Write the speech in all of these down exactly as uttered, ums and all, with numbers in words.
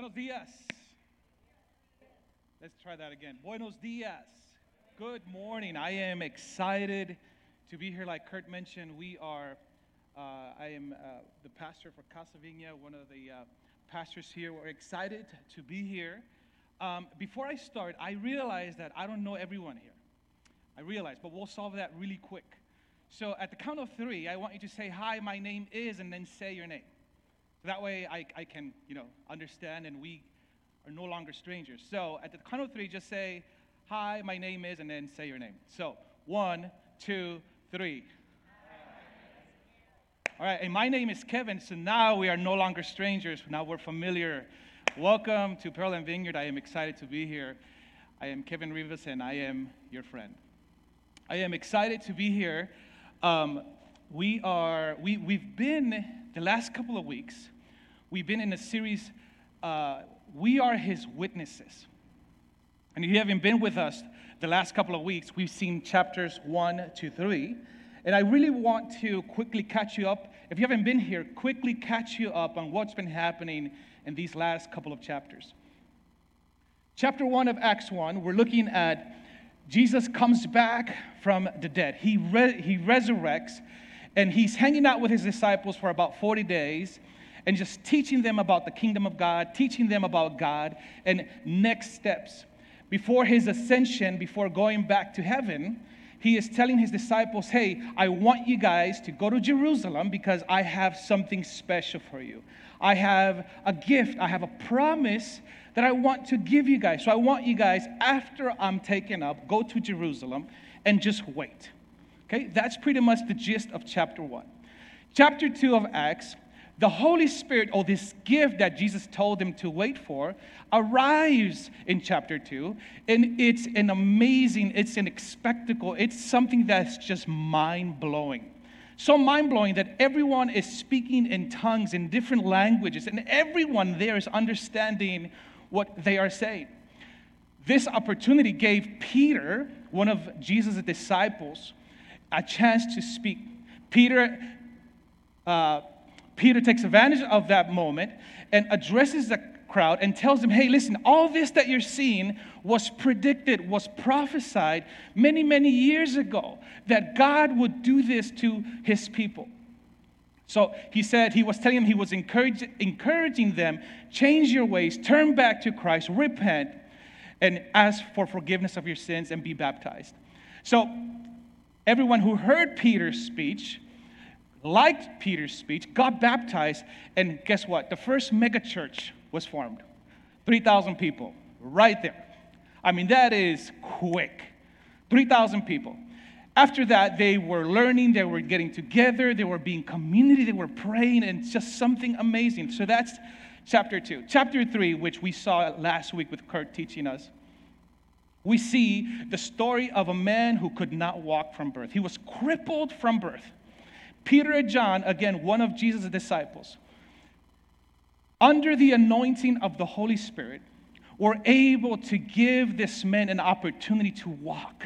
Buenos dias. Let's try that again. Buenos dias. Good morning. I am excited to be here. Like Kurt mentioned, we are, uh, I am uh, the pastor for Casa Viña, one of the uh, pastors here. We're excited to be here. Um, before I start, I realize that I don't know everyone here. I realize, but we'll solve that really quick. So at the count of three, I want you to say, hi, my name is, and then say your name. So that way I, I can, you know, understand, and we are no longer strangers. So at the count of three, just say, hi, my name is, and then say your name. So one, two, three. All right, and my name is Kevin, so now we are no longer strangers. Now we're familiar. Welcome to Pearl and Vineyard. I am excited to be here. I am Kevin Rivas, and I am your friend. I am excited to be here. Um, we are, we, we've been... The last couple of weeks, we've been in a series, uh, We Are His Witnesses. And if you haven't been with us the last couple of weeks, we've seen chapters one to three. And I really want to quickly catch you up. If you haven't been here, quickly catch you up on what's been happening in these last couple of chapters. Chapter one of Acts one, we're looking at Jesus comes back from the dead. He re- he resurrects. And he's hanging out with his disciples for about forty days and just teaching them about the kingdom of God, teaching them about God and next steps. Before his ascension, before going back to heaven, he is telling his disciples, hey, I want you guys to go to Jerusalem because I have something special for you. I have a gift. I have a promise that I want to give you guys. So I want you guys, after I'm taken up, go to Jerusalem and just wait. Okay, that's pretty much the gist of chapter one. Chapter two of Acts, the Holy Spirit, or this gift that Jesus told them to wait for, arrives in chapter two, and it's an amazing, it's an spectacle, it's something that's just mind-blowing. So mind-blowing that everyone is speaking in tongues in different languages, and everyone there is understanding what they are saying. This opportunity gave Peter, one of Jesus' disciples, a chance to speak. Peter, uh, Peter takes advantage of that moment and addresses the crowd and tells them, hey, listen, all this that you're seeing was predicted, was prophesied many, many years ago, that God would do this to his people. So he said, he was telling them, he was encourage, encouraging them, change your ways, turn back to Christ, repent, and ask for forgiveness of your sins and be baptized. So everyone who heard Peter's speech, liked Peter's speech, got baptized, and guess what? The first mega church was formed. three thousand people, right there. I mean, that is quick. three thousand people. After that, they were learning, they were getting together, they were being community, they were praying, and just something amazing. So that's chapter two. Chapter three, which we saw last week with Kurt teaching us, we see the story of a man who could not walk from birth. He was crippled from birth. Peter and John, again, one of Jesus' disciples, under the anointing of the Holy Spirit, were able to give this man an opportunity to walk,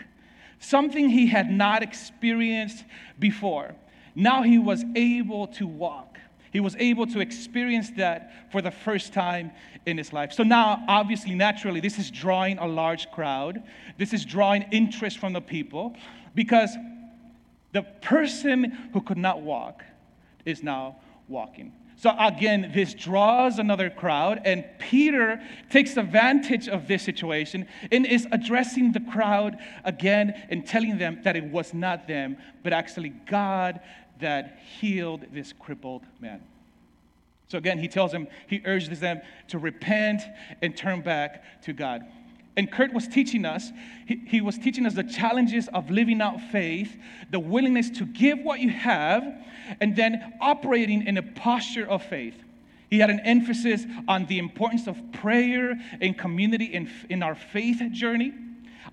something he had not experienced before. Now he was able to walk. He was able to experience that for the first time in his life. So now, obviously, naturally, this is drawing a large crowd. This is drawing interest from the people because the person who could not walk is now walking. So again, this draws another crowd, and Peter takes advantage of this situation and is addressing the crowd again and telling them that it was not them, but actually God that healed this crippled man. So again, he tells them, he urges them to repent and turn back to God. And Kurt was teaching us, he, he was teaching us the challenges of living out faith, the willingness to give what you have, and then operating in a posture of faith. He had an emphasis on the importance of prayer and community in, in our faith journey.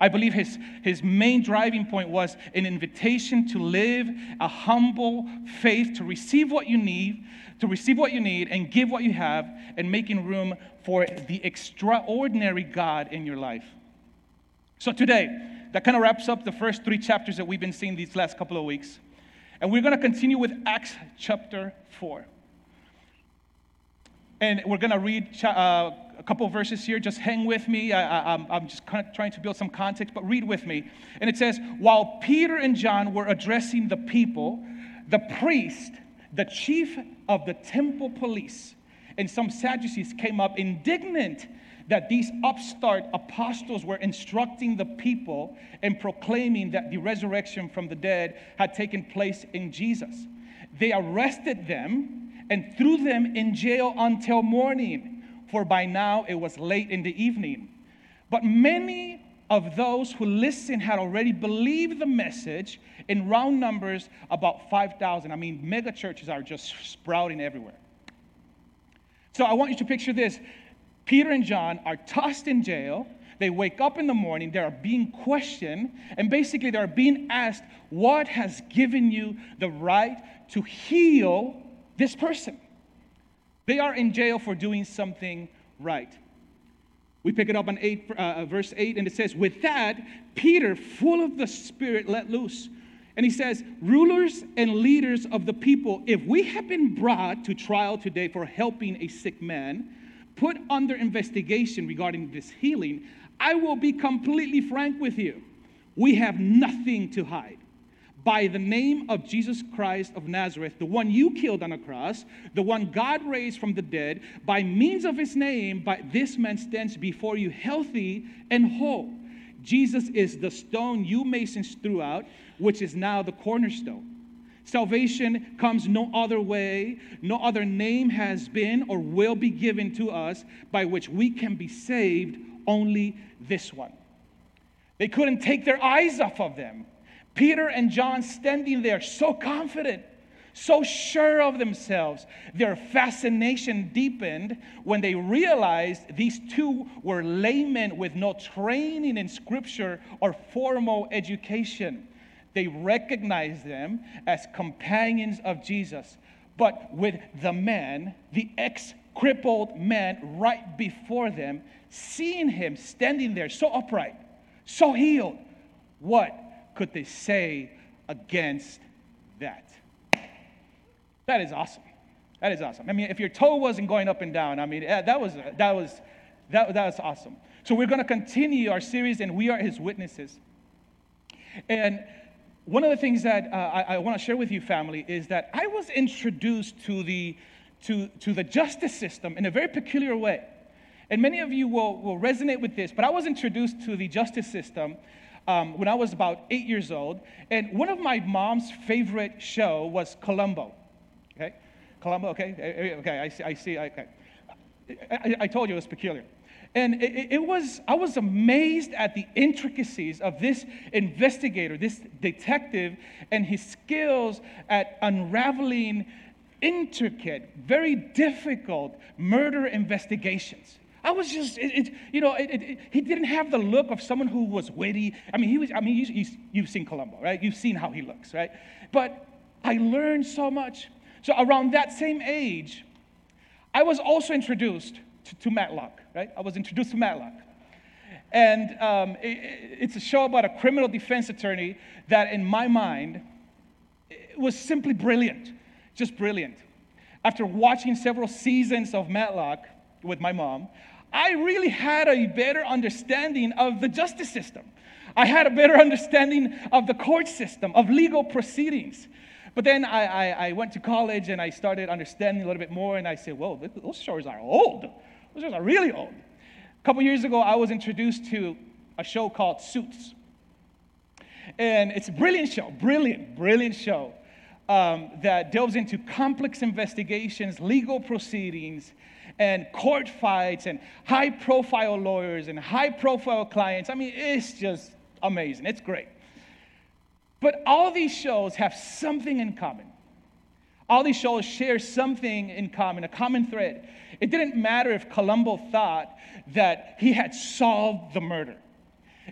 I believe his, his main driving point was an invitation to live a humble faith, to receive what you need, to receive what you need and give what you have, and making room for the extraordinary God in your life. So today, that kind of wraps up the first three chapters that we've been seeing these last couple of weeks. And we're going to continue with Acts chapter four. And we're going to read ch- uh, a couple of verses here. Just hang with me. I, I, I'm just kind of trying to build some context, but read with me. And it says, while Peter and John were addressing the people, the priest, the chief of the temple police, and some Sadducees came up indignant that these upstart apostles were instructing the people and proclaiming that the resurrection from the dead had taken place in Jesus. They arrested them and threw them in jail until morning, for by now it was late in the evening. But many of those who listened had already believed the message. In round numbers, about five thousand. I mean, mega churches are just sprouting everywhere. So I want you to picture this. Peter and John are tossed in jail. They wake up in the morning. They are being questioned. And basically, they are being asked, what has given you the right to heal this person? They are in jail for doing something right. We pick it up on eight, uh, verse eight, and it says, with that, Peter, full of the Spirit, let loose. And he says, rulers and leaders of the people, if we have been brought to trial today for helping a sick man, put under investigation regarding this healing, I will be completely frank with you. We have nothing to hide. By the name of Jesus Christ of Nazareth, the one you killed on a cross, the one God raised from the dead, by means of his name, by this man stands before you healthy and whole. Jesus is the stone you masons threw out, which is now the cornerstone. Salvation comes no other way. No other name has been or will be given to us by which we can be saved, only this one. They couldn't take their eyes off of them. Peter and John standing there so confident, so sure of themselves. Their fascination deepened when they realized these two were laymen with no training in scripture or formal education. They recognized them as companions of Jesus, but with the man, the ex-crippled man right before them, seeing him standing there so upright, so healed, what could they say against that? That is awesome. That is awesome. I mean, if your toe wasn't going up and down, I mean, that was that was that, that was awesome. So we're going to continue our series, and we are his witnesses. And one of the things that uh, I, I want to share with you, family, is that I was introduced to the to to the justice system in a very peculiar way, and many of you will will resonate with this. But I was introduced to the justice system Um, when I was about eight years old, and one of my mom's favorite show was Columbo. Okay, Columbo. Okay, okay. I see. I see. Okay, I, I told you it was peculiar, and it, it was. I was amazed at the intricacies of this investigator, this detective, and his skills at unraveling intricate, very difficult murder investigations. I was just, it, it, you know, it, it, he didn't have the look of someone who was witty. I mean, he was. I mean, you, you, you've seen Columbo, right? You've seen how he looks, right? But I learned so much. So around that same age, I was also introduced to, to Matlock, right? I was introduced to Matlock. And um, it, it's a show about a criminal defense attorney that, in my mind, was simply brilliant, just brilliant. After watching several seasons of Matlock with my mom, I really had a better understanding of the justice system. I had a better understanding of the court system, of legal proceedings. But then I, I, I went to college and I started understanding a little bit more, and I said, whoa, those shows are old. Those shows are really old. A couple years ago, I was introduced to a show called Suits. And it's a brilliant show, brilliant, brilliant show um, that delves into complex investigations, legal proceedings, and court fights, and high-profile lawyers, and high-profile clients. I mean, it's just amazing. It's great. But all these shows have something in common. All these shows share something in common, a common thread. It didn't matter if Columbo thought that he had solved the murder.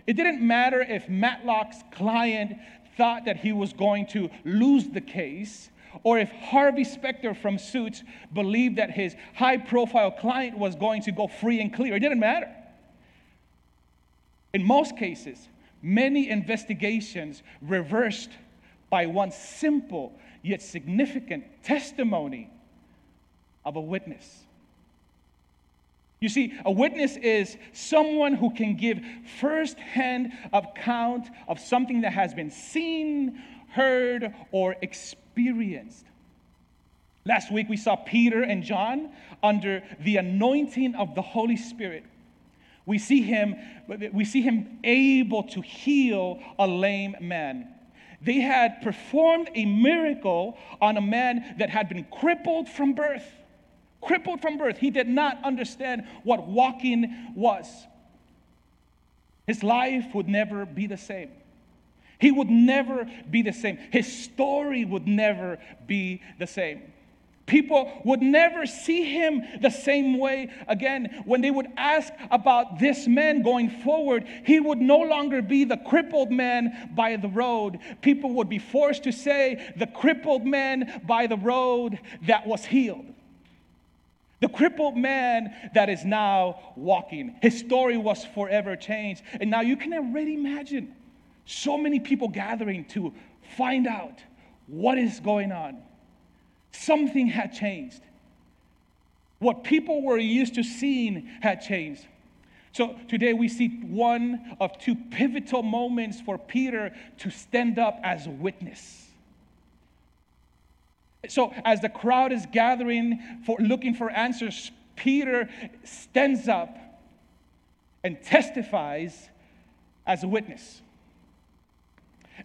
It didn't matter if Matlock's client thought that he was going to lose the case, or if Harvey Specter from Suits believed that his high-profile client was going to go free and clear. It didn't matter. In most cases, many investigations reversed by one simple yet significant testimony of a witness, You see, a witness is someone who can give first-hand account of something that has been seen, heard, or experienced. Last week we saw Peter and John under the anointing of the Holy Spirit. We see him, we see him able to heal a lame man. They had performed a miracle on a man that had been crippled from birth. Crippled from birth. He did not understand what walking was. His life would never be the same. He would never be the same. His story would never be the same. People would never see him the same way again. When they would ask about this man going forward, he would no longer be the crippled man by the road. People would be forced to say, the crippled man by the road that was healed. The crippled man that is now walking. His story was forever changed. And now you can already imagine so many people gathering to find out what is going on. Something had changed. What people were used to seeing had changed. So today we see one of two pivotal moments for Peter to stand up as a witness. So as the crowd is gathering for looking for answers, Peter stands up and testifies as a witness.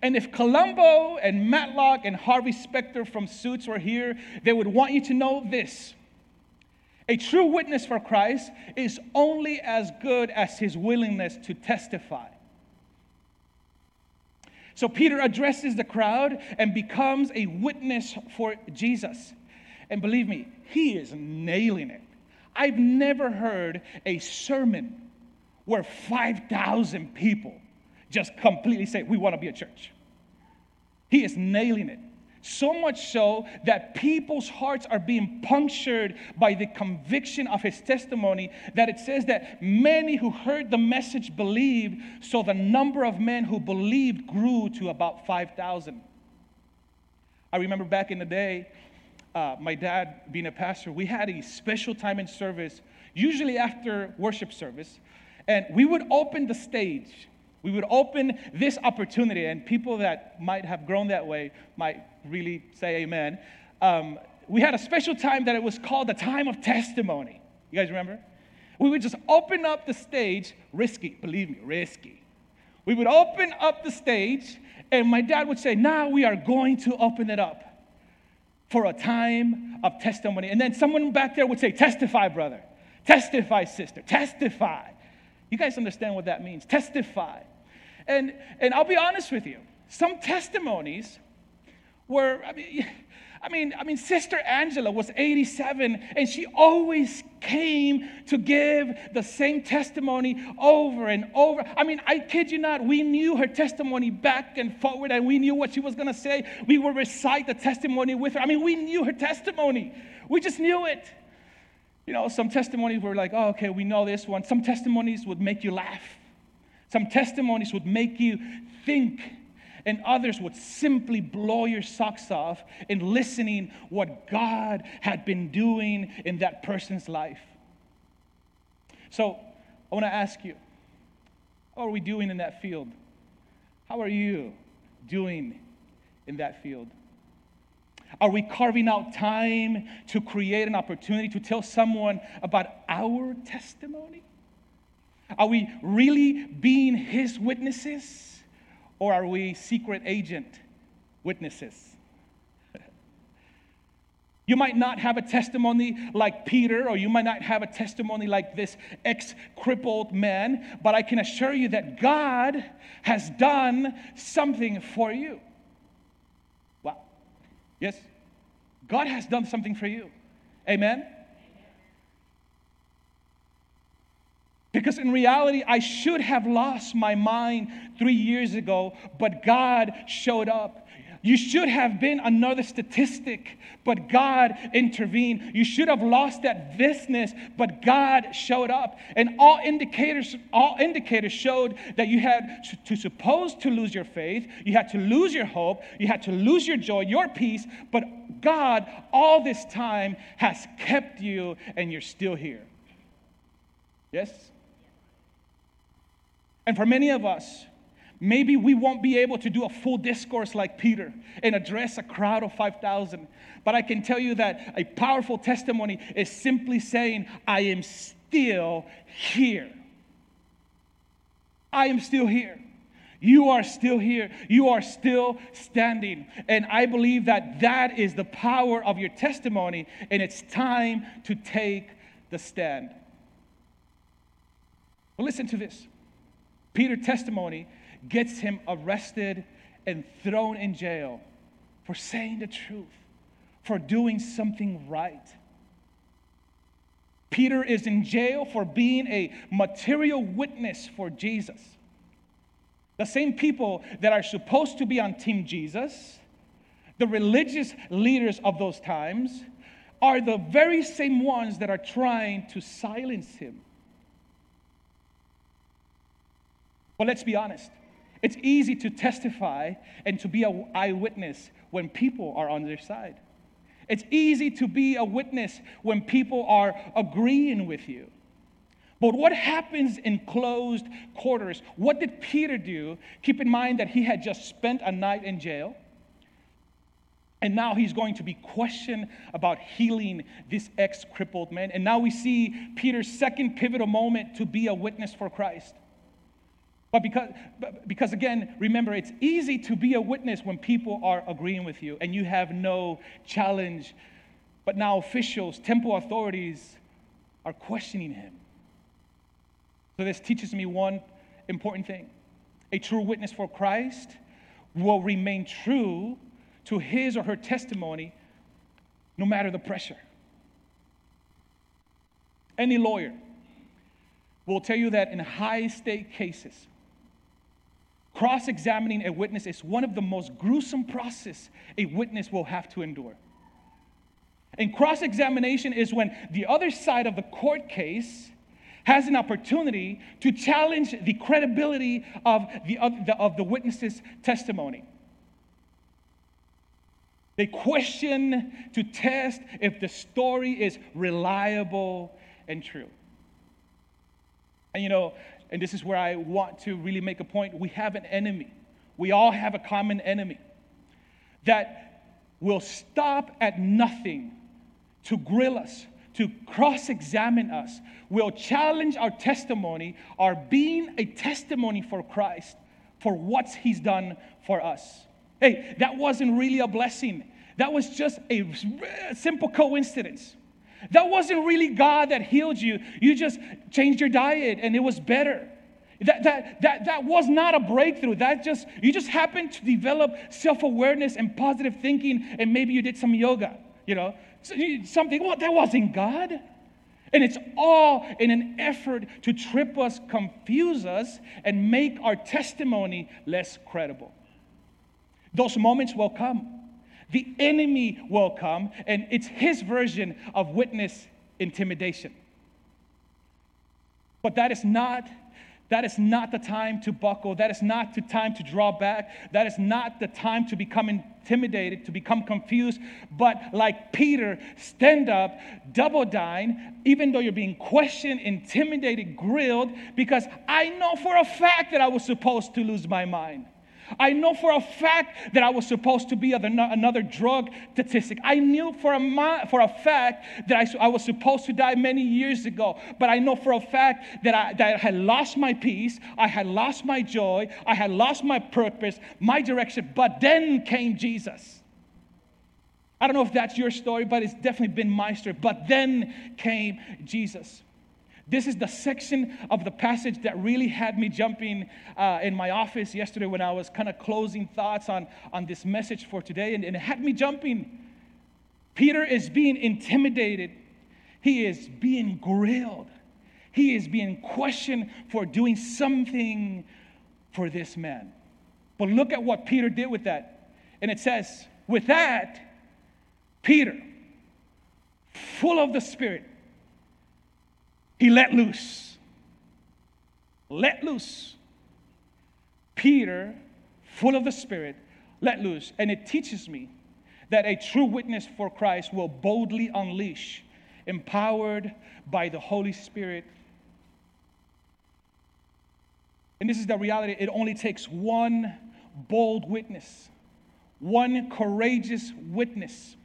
And if Columbo and Matlock and Harvey Specter from Suits were here, they would want you to know this. A true witness for Christ is only as good as his willingness to testify. So Peter addresses the crowd and becomes a witness for Jesus. And believe me, he is nailing it. I've never heard a sermon where five thousand people just completely say, we want to be a church. He is nailing it. So much so that people's hearts are being punctured by the conviction of his testimony, that it says that many who heard the message believed, so the number of men who believed grew to about five thousand. I remember back in the day, uh, my dad being a pastor, we had a special time in service, usually after worship service, and we would open the stage. We would open this opportunity, and people that might have grown that way might really say amen. Um, we had a special time that it was called the time of testimony. You guys remember? We would just open up the stage, risky, believe me, risky. We would open up the stage, and my dad would say, now we are going to open it up for a time of testimony. And then someone back there would say, testify, brother. Testify, sister. Testify. You guys understand what that means. Testify. And and I'll be honest with you, some testimonies were, I mean, I mean, I mean, Sister Angela was eighty-seven, and she always came to give the same testimony over and over. I mean, I kid you not, we knew her testimony back and forward, and we knew what she was going to say. We would recite the testimony with her. I mean, we knew her testimony. We just knew it. You know, some testimonies were like, oh, okay, we know this one. Some testimonies would make you laugh. Some testimonies would make you think, and others would simply blow your socks off in listening what God had been doing in that person's life. So I want to ask you, how are we doing in that field? How are you doing in that field? Are we carving out time to create an opportunity to tell someone about our testimony? Are we really being his witnesses, or are we secret agent witnesses? You might not have a testimony like Peter, or you might not have a testimony like this ex-crippled man, but I can assure you that God has done something for you. Wow. Yes? God has done something for you. Amen? Because in reality, I should have lost my mind three years ago, but God showed up. You should have been another statistic, but God intervened. You should have lost that thisness, but God showed up. And all indicators, all indicators showed that you had to suppose to lose your faith, you had to lose your hope, you had to lose your joy, your peace, but God all this time has kept you, and you're still here. Yes? And for many of us, maybe we won't be able to do a full discourse like Peter and address a crowd of five thousand. But I can tell you that a powerful testimony is simply saying, I am still here. I am still here. You are still here. You are still standing. And I believe that that is the power of your testimony, and it's time to take the stand. But listen to this. Peter's testimony gets him arrested and thrown in jail for saying the truth, for doing something right. Peter is in jail for being a material witness for Jesus. The same people that are supposed to be on Team Jesus, the religious leaders of those times, are the very same ones that are trying to silence him. But let's be honest. It's easy to testify and to be an eyewitness when people are on their side. It's easy to be a witness when people are agreeing with you. But what happens in closed quarters? What did Peter do? Keep in mind that he had just spent a night in jail, and now he's going to be questioned about healing this ex-crippled man. And now we see Peter's second pivotal moment to be a witness for Christ. But because, because again, remember, it's easy to be a witness when people are agreeing with you and you have no challenge. But now officials, temple authorities are questioning him. So this teaches me one important thing. A true witness for Christ will remain true to his or her testimony no matter the pressure. Any lawyer will tell you that in high-stake cases, cross-examining a witness is one of the most gruesome processes a witness will have to endure. And cross-examination is when the other side of the court case has an opportunity to challenge the credibility of the, of the, of the witness's testimony. They question to test if the story is reliable and true. And you know, and this is where I want to really make a point. We have an enemy. We all have a common enemy that will stop at nothing to grill us, to cross-examine us, will challenge our testimony, our being a testimony for Christ, for what he's done for us. Hey, that wasn't really a blessing. That was just a simple coincidence. That wasn't really God that healed you. You just changed your diet and it was better. That that that that was not a breakthrough. That just you just happened to develop self-awareness and positive thinking, and maybe you did some yoga, you know. So you, something, well, that wasn't God. And it's all in an effort to trip us, confuse us, and make our testimony less credible. Those moments will come. The enemy will come, and it's his version of witness intimidation. But that is not, that is not the time to buckle. That is not the time to draw back. That is not the time to become intimidated, to become confused. But like Peter, stand up, double down, even though you're being questioned, intimidated, grilled, because I know for a fact that I was supposed to lose my mind. I know for a fact that I was supposed to be another drug statistic. I knew for a for a fact that I, I was supposed to die many years ago. But I know for a fact that I, that I had lost my peace. I had lost my joy. I had lost my purpose, my direction. But then came Jesus. I don't know if that's your story, but it's definitely been my story. But then came Jesus. This is the section of the passage that really had me jumping uh, in my office yesterday when I was kind of closing thoughts on, on this message for today, and, and it had me jumping. Peter is being intimidated. He is being grilled. He is being questioned for doing something for this man. But look at what Peter did with that. And it says, with that, Peter, full of the Spirit, he let loose. Let loose. Peter, full of the Spirit, let loose. And it teaches me that a true witness for Christ will boldly unleash, empowered by the Holy Spirit, And this is the reality. It only takes one bold witness, one courageous witness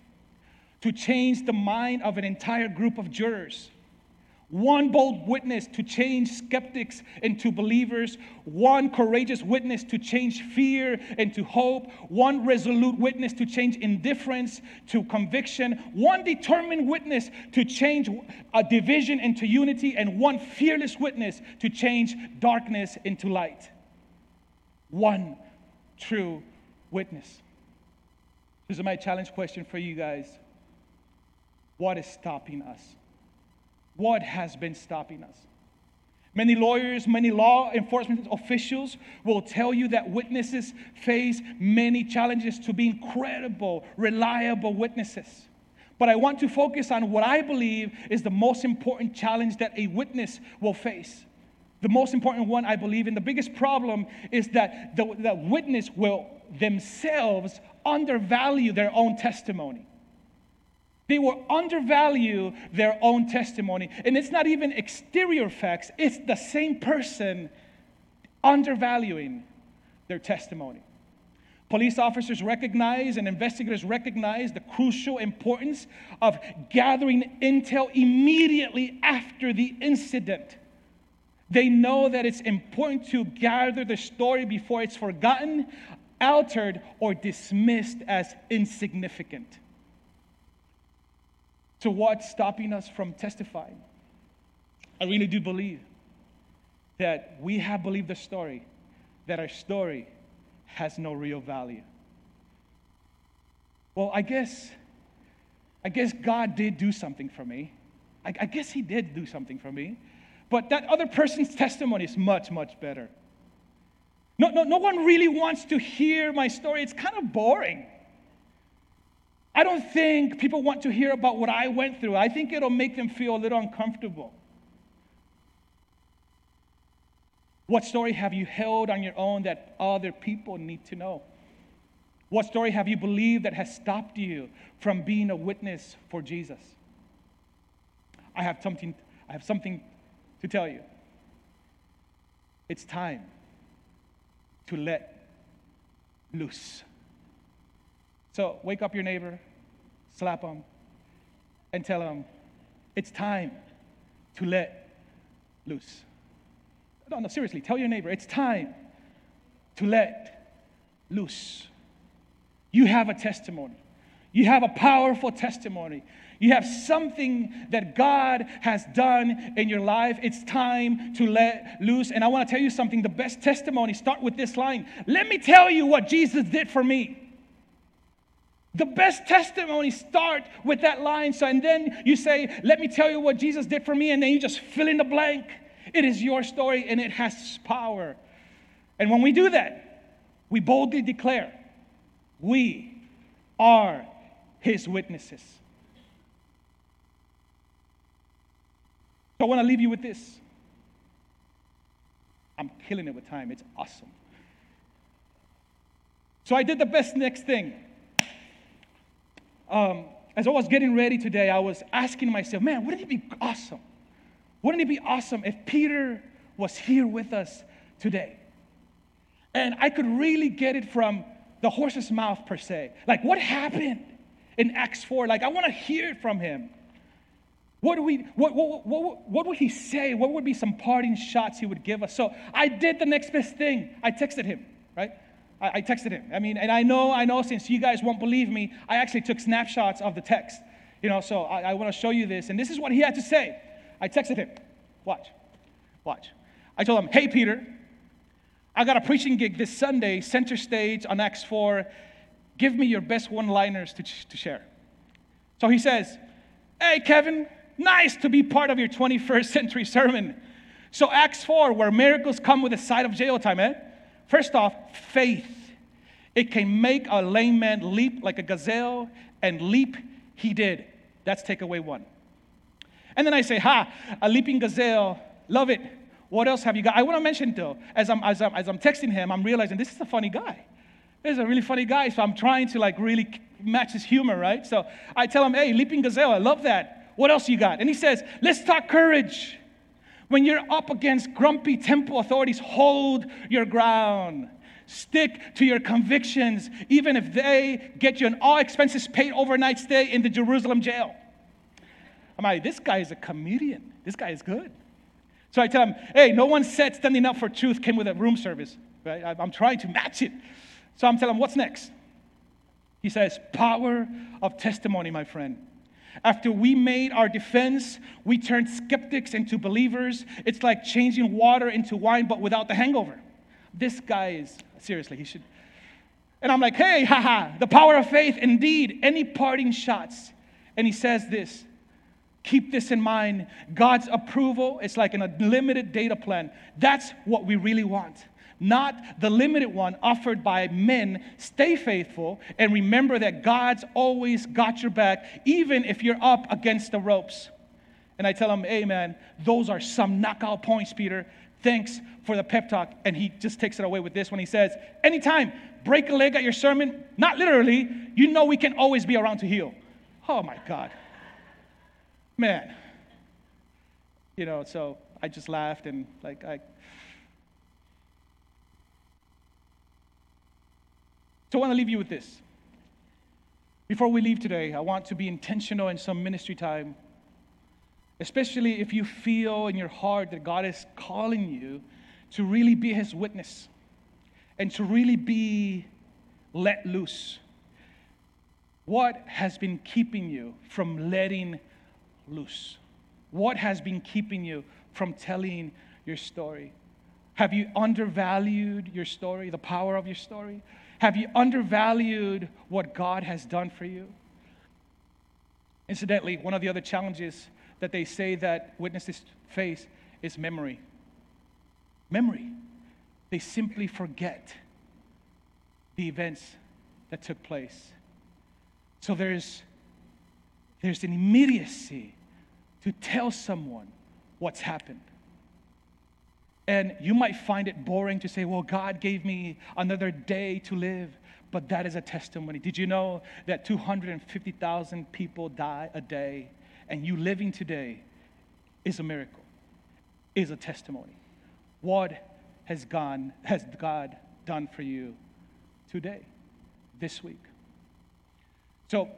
to change the mind of an entire group of jurors. One bold witness to change skeptics into believers. One courageous witness to change fear into hope. One resolute witness to change indifference to conviction. One determined witness to change a division into unity. And one fearless witness to change darkness into light. One true witness. This is my challenge question for you guys. What is stopping us? What has been stopping us? Many lawyers, many law enforcement officials will tell you that witnesses face many challenges to being credible, reliable witnesses. But I want to focus on what I believe is the most important challenge that a witness will face. The most important one, I believe, and the biggest problem is that the, the witness will themselves undervalue their own testimony. They will undervalue their own testimony. And it's not even exterior facts. It's the same person undervaluing their testimony. Police officers recognize and investigators recognize the crucial importance of gathering intel immediately after the incident. They know that it's important to gather the story before it's forgotten, altered, or dismissed as insignificant. So what's stopping us from testifying? I really do believe that we have believed the story, that our story has no real value. Well, I guess, I guess God did do something for me. I, I guess He did do something for me. But that other person's testimony is much, much better. No, no, no one really wants to hear my story. It's kind of boring. I don't think people want to hear about what I went through. I think it'll make them feel a little uncomfortable. What story have you held on your own that other people need to know? What story have you believed that has stopped you from being a witness for Jesus? I have something, I have something to tell you. It's time to let loose. So wake up your neighbor, slap him, and tell him, it's time to let loose. No, no, seriously, tell your neighbor, it's time to let loose. You have a testimony. You have a powerful testimony. You have something that God has done in your life. It's time to let loose. And I want to tell you something. The best testimony start with this line. Let me tell you what Jesus did for me. The best testimonies start with that line. So, and then you say, let me tell you what Jesus did for me. And then you just fill in the blank. It is your story and it has power. And when we do that, we boldly declare, we are His witnesses. So I want to leave you with this. I'm killing it with time. It's awesome. So I did the best next thing. Um, as I was getting ready today, I was asking myself, man, wouldn't it be awesome? Wouldn't it be awesome if Peter was here with us today? And I could really get it from the horse's mouth, per se. Like, what happened in Acts four? Like, I want to hear it from him. What do we? What, what, what, what would he say? What would be some parting shots he would give us? So I did the next best thing. I texted him, right? I texted him. I mean, and I know, I know since you guys won't believe me, I actually took snapshots of the text. You know, so I, I want to show you this. And this is what he had to say. I texted him. Watch. Watch. I told him, hey, Peter, I got a preaching gig this Sunday, center stage on Acts four. Give me your best one-liners to, to share. So he says, hey, Kevin, nice to be part of your twenty-first century sermon. So Acts four, where miracles come with a side of jail time, eh? First off, faith. It can make a lame man leap like a gazelle, and leap he did. That's takeaway one. And then I say, ha, a leaping gazelle. Love it. What else have you got? I want to mention, though, as I'm, as I'm, as I'm texting him, I'm realizing this is a funny guy. This is a really funny guy, so I'm trying to, like, really match his humor, right? So I tell him, hey, leaping gazelle, I love that. What else you got? And he says, let's talk courage. When you're up against grumpy temple authorities, hold your ground. Stick to your convictions, even if they get you an all-expenses-paid overnight stay in the Jerusalem jail. I'm like, this guy is a comedian. This guy is good. So I tell him, hey, no one said standing up for truth came with a room service. Right? I'm trying to match it. So I'm telling him, what's next? He says, power of testimony, my friend. After we made our defense, we turned skeptics into believers. It's like changing water into wine, but without the hangover. This guy is, seriously, he should. And I'm like, hey, haha, the power of faith, indeed. Any parting shots? And he says this. Keep this in mind. God's approval is like an unlimited data plan. That's what we really want. Not the limited one offered by men. Stay faithful and remember that God's always got your back, even if you're up against the ropes. And I tell him, hey, man, those are some knockout points, Peter. Thanks for the pep talk. And he just takes it away with this when he says, anytime, break a leg at your sermon, not literally, you know we can always be around to heal. Oh, my God. Man. You know, so I just laughed and, like, I... So I want to leave you with this. Before we leave today, I want to be intentional in some ministry time, especially if you feel in your heart that God is calling you to really be His witness and to really be let loose. What has been keeping you from letting loose? What has been keeping you from telling your story? Have you undervalued your story, the power of your story? Have you undervalued what God has done for you? Incidentally, one of the other challenges that they say that witnesses face is memory. Memory. They simply forget the events that took place. So there's, there's an immediacy to tell someone what's happened. And you might find it boring to say, well, God gave me another day to live, but that is a testimony. Did you know that two hundred fifty thousand people die a day, and you living today is a miracle, is a testimony? What has gone, has God done for you today, this week? So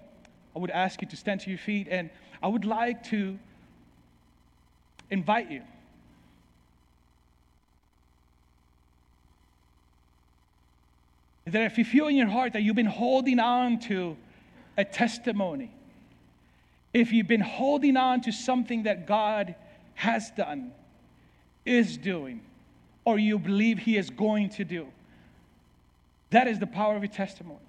I would ask you to stand to your feet, and I would like to invite you that if you feel in your heart that you've been holding on to a testimony, if you've been holding on to something that God has done, is doing, or you believe He is going to do, that is the power of your testimony.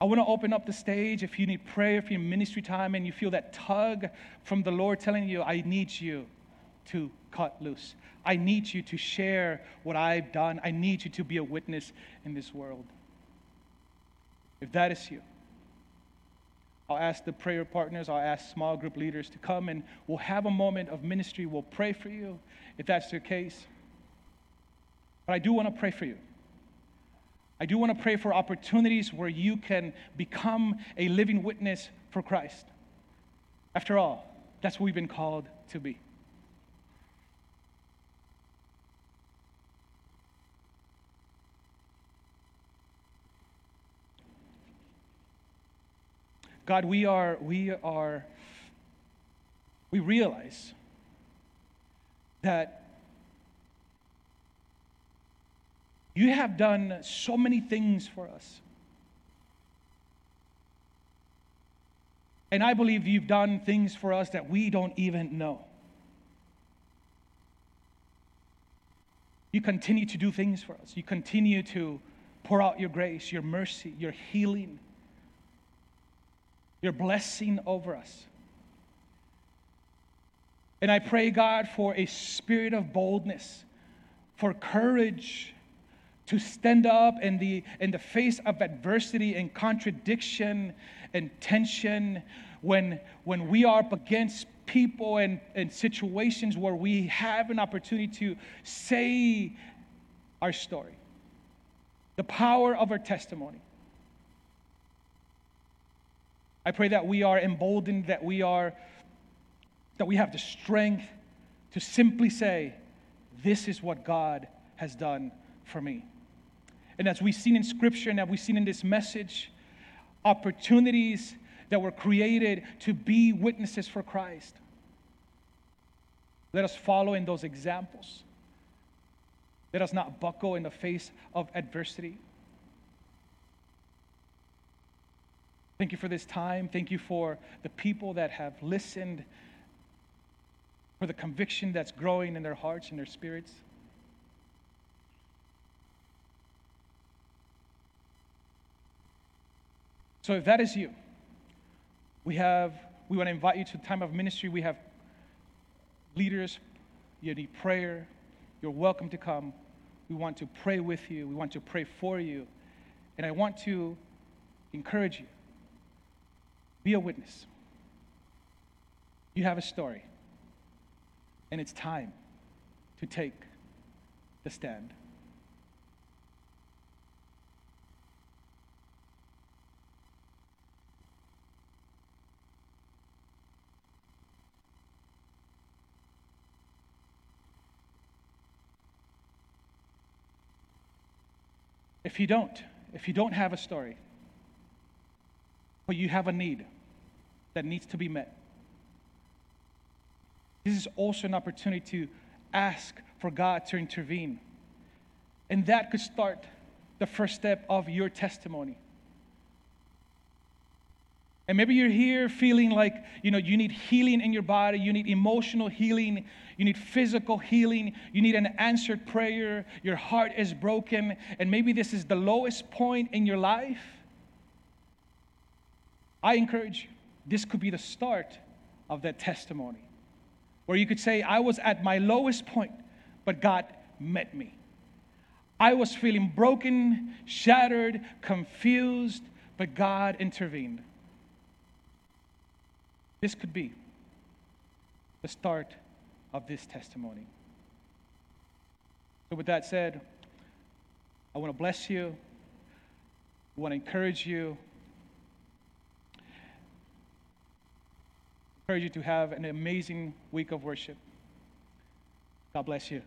I want to open up the stage if you need prayer, if you need ministry time, and you feel that tug from the Lord telling you, I need you to cut loose. I need you to share what I've done. I need you to be a witness in this world. If that is you, I'll ask the prayer partners, I'll ask small group leaders to come, and we'll have a moment of ministry. We'll pray for you if that's the case. But I do want to pray for you. I do want to pray for opportunities where you can become a living witness for Christ. After all, that's what we've been called to be. God, we are, we are, we realize that you have done so many things for us. And I believe you've done things for us that we don't even know. You continue to do things for us. You continue to pour out your grace, your mercy, your healing, your blessing over us. And I pray, God, for a spirit of boldness, for courage to stand up in the in the face of adversity and contradiction and tension when when we are up against people and, and situations where we have an opportunity to say our story, the power of our testimony. I pray that we are emboldened, that we are, that we have the strength to simply say, this is what God has done for me. And as we've seen in Scripture and as we've seen in this message, opportunities that were created to be witnesses for Christ. Let us follow in those examples. Let us not buckle in the face of adversity. Thank you for this time. Thank you for the people that have listened, for the conviction that's growing in their hearts and their spirits. So if that is you, we have, we want to invite you to the time of ministry. We have leaders, you need prayer, you're welcome to come. We want to pray with you. We want to pray for you. And I want to encourage you, be a witness. You have a story, and it's time to take the stand. If you don't, if you don't have a story, but you have a need that needs to be met, this is also an opportunity to ask for God to intervene. And that could start the first step of your testimony. And maybe you're here feeling like, you know, you need healing in your body, you need emotional healing, you need physical healing, you need an answered prayer, your heart is broken, and maybe this is the lowest point in your life. I encourage you, this could be the start of that testimony, where you could say, I was at my lowest point, but God met me. I was feeling broken, shattered, confused, but God intervened. This could be the start of this testimony. So with that said, I want to bless you. I want to encourage you. I encourage you to have an amazing week of worship. God bless you.